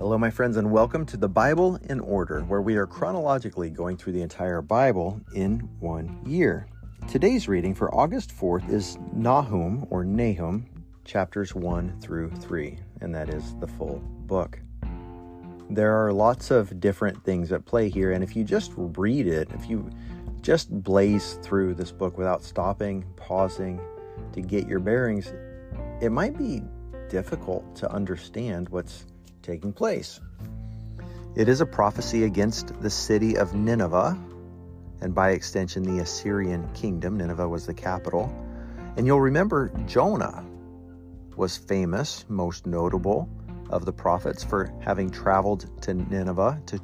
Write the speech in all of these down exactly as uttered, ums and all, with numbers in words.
Hello, my friends, and welcome to the Bible in Order, where we are chronologically going through the entire Bible in one year. Today's reading for August fourth is Nahum, or Nahum, chapters one through three, and that is the full book. There are lots of different things at play here, and if you just read it, if you just blaze through this book without stopping, pausing to get your bearings, it might be difficult to understand what's taking place. It is a prophecy against the city of Nineveh, and by extension the Assyrian kingdom. Nineveh was the capital. And you'll remember Jonah was famous, most notable of the prophets, for having traveled to Nineveh to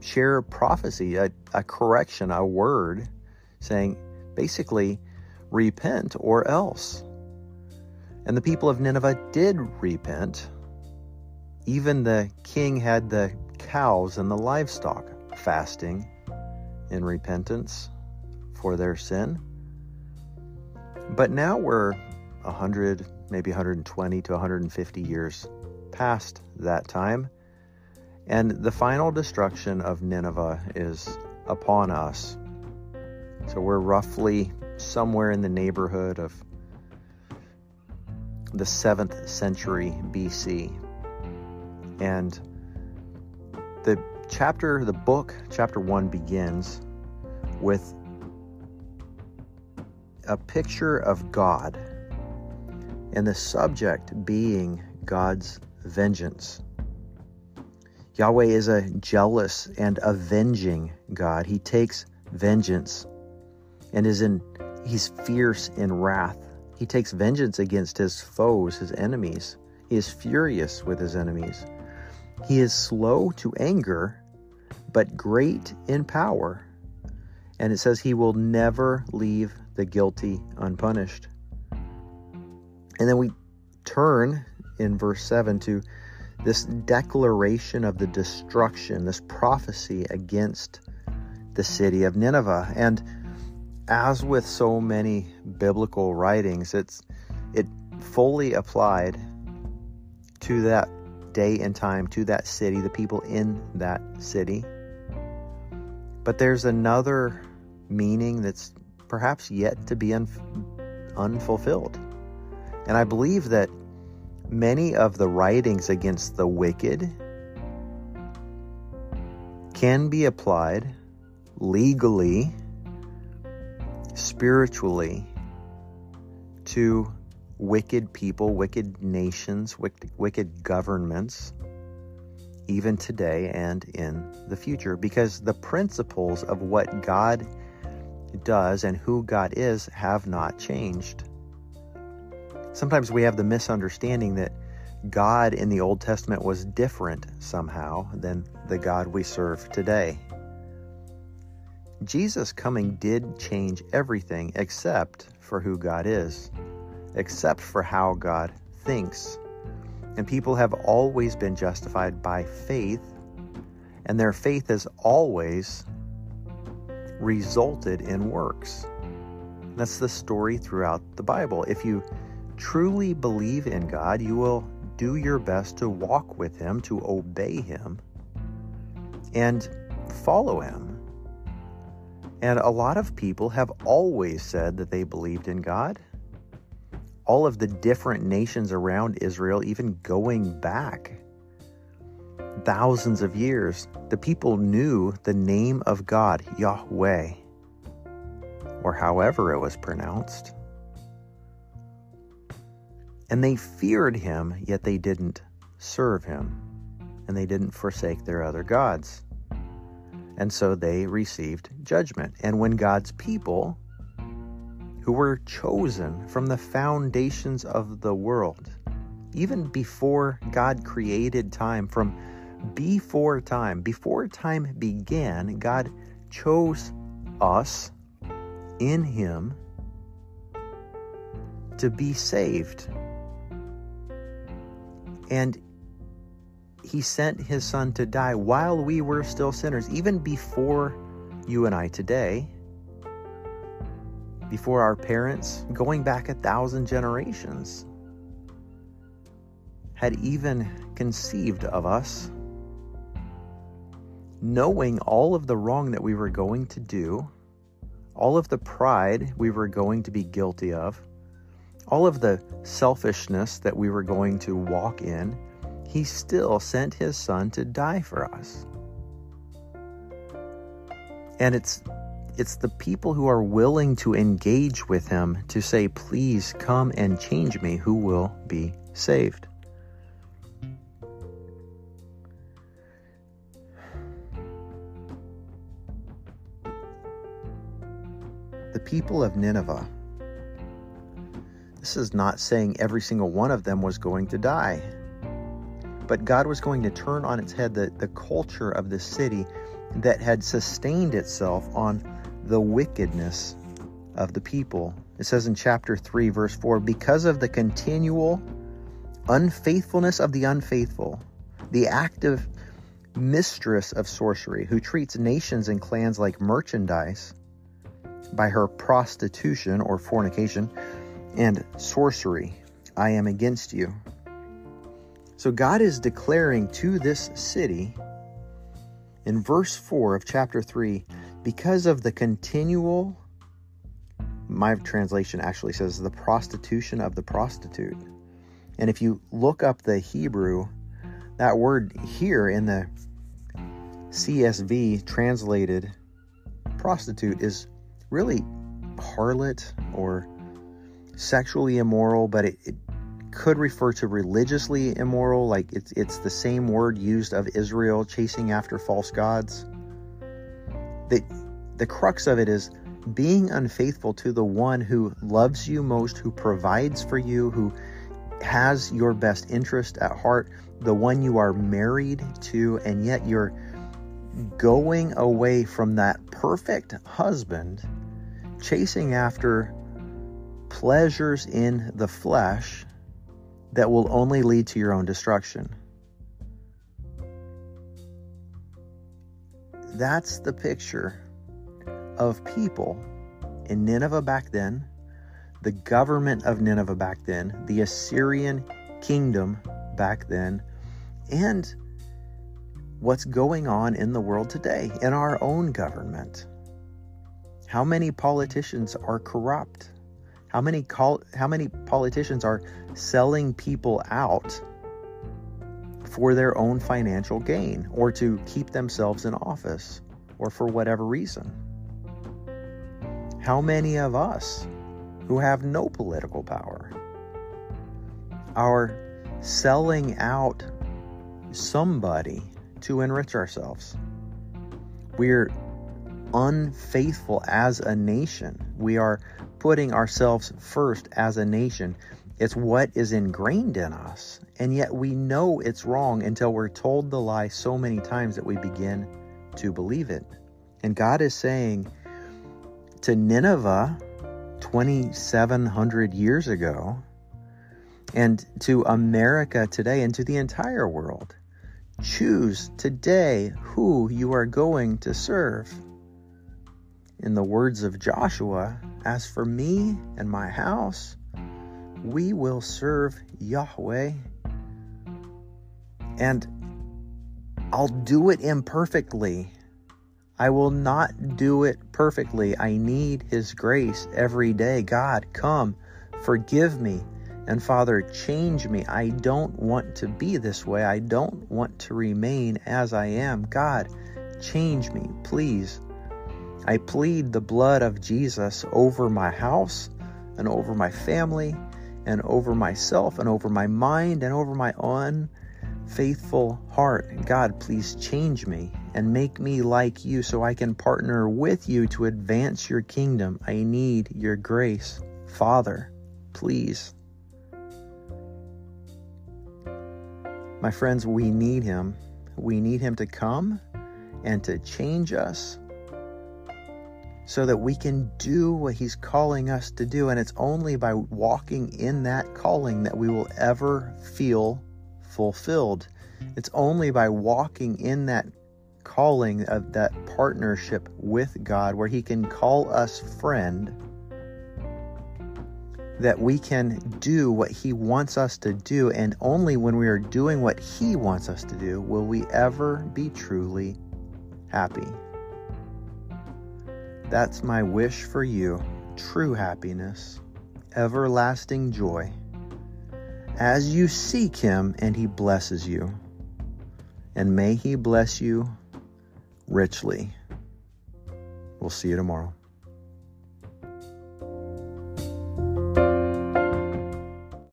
share prophecy, a, a correction, a word saying basically repent or else. And the people of Nineveh did repent. Even the king had the cows and the livestock fasting in repentance for their sin. But now we're one hundred, maybe one hundred twenty to one hundred fifty years past that time, and the final destruction of Nineveh is upon us. So we're roughly somewhere in the neighborhood of the seventh century B C. And the chapter, the book, chapter one, begins with a picture of God, and the subject being God's vengeance. Yahweh is a jealous and avenging God. He takes vengeance and is in, he's fierce in wrath. He takes vengeance against his foes, his enemies. He is furious with his enemies. He is slow to anger, but great in power. And it says he will never leave the guilty unpunished. And then we turn in verse seven to this declaration of the destruction, this prophecy against the city of Nineveh. And as with so many biblical writings, it's it fully applied to that day and time, to that city, the people in that city. But there's another meaning that's perhaps yet to be un- unfulfilled. And I believe that many of the writings against the wicked can be applied legally, spiritually, to wicked people, wicked nations, wicked, wicked governments, even today and in the future, because the principles of what God does and who God is have not changed. Sometimes we have the misunderstanding that God in the Old Testament was different somehow than the God we serve today. Jesus coming did change everything except for who God is, except for how God thinks. And people have always been justified by faith, and their faith has always resulted in works. That's the story throughout the Bible. If you truly believe in God, you will do your best to walk with Him, to obey Him, and follow Him. And a lot of people have always said that they believed in God. All of the different nations around Israel, even going back thousands of years, the people knew the name of God, Yahweh, or however it was pronounced. And they feared him, yet they didn't serve him, and they didn't forsake their other gods. And so they received judgment. And when God's people, who were chosen from the foundations of the world, even before God created time, from before time, before time began, God chose us in Him to be saved. And He sent His Son to die while we were still sinners, even before you and I today, before our parents, going back a thousand generations. had even conceived of us, knowing all of the wrong that we were going to do, all of the pride we were going to be guilty of, all of the selfishness that we were going to walk in, he still sent his son to die for us. And it's it's the people who are willing to engage with him to say, please come and change me, who will be saved. The people of Nineveh. This is not saying every single one of them was going to die. But God was going to turn on its head the, the culture of the city that had sustained itself on the wickedness of the people. It says in chapter three, verse four, because of the continual unfaithfulness of the unfaithful, the active mistress of sorcery, who treats nations and clans like merchandise by her prostitution or fornication and sorcery, I am against you. So God is declaring to this city in verse four of chapter three, because of the continual, my translation actually says the prostitution of the prostitute. And if you look up the Hebrew, that word here in the C S V translated prostitute is really harlot or sexually immoral, but it, it could refer to religiously immoral, like it's it's the same word used of Israel chasing after false gods. The, the crux of it is being unfaithful to the one who loves you most, who provides for you, who has your best interest at heart, the one you are married to, and yet you're going away from that perfect husband, chasing after pleasures in the flesh that will only lead to your own destruction. That's the picture of people in Nineveh back then, the government of Nineveh back then, the Assyrian kingdom back then, and what's going on in the world today, in our own government. How many politicians are corrupt? How many col- how many politicians are selling people out for their own financial gain, or to keep themselves in office, or for whatever reason? How many of us who have no political power are selling out somebody to enrich ourselves? We're unfaithful as a nation. We are putting ourselves first as a nation. It's what is ingrained in us, and yet we know it's wrong until we're told the lie so many times that we begin to believe it. And God is saying to Nineveh twenty-seven hundred years ago, and to America today, and to the entire world, choose today who you are going to serve. In the words of Joshua, as for me and my house, we will serve Yahweh, and I'll do it imperfectly. I will not do it perfectly. I need his grace every day. God, come, forgive me, and Father, change me. I don't want to be this way. I don't want to remain as I am. God, change me, please. I plead the blood of Jesus over my house and over my family and over myself and over my mind and over my unfaithful heart. God, please change me and make me like you so I can partner with you to advance your kingdom. I need your grace. Father, please. My friends, we need him. We need him to come and to change us, so that we can do what he's calling us to do. And it's only by walking in that calling that we will ever feel fulfilled. It's only by walking in that calling of that partnership with God, where he can call us friend, that we can do what he wants us to do, and only when we are doing what he wants us to do will we ever be truly happy. That's my wish for you, true happiness, everlasting joy, as you seek him and he blesses you. And may he bless you richly. We'll see you tomorrow.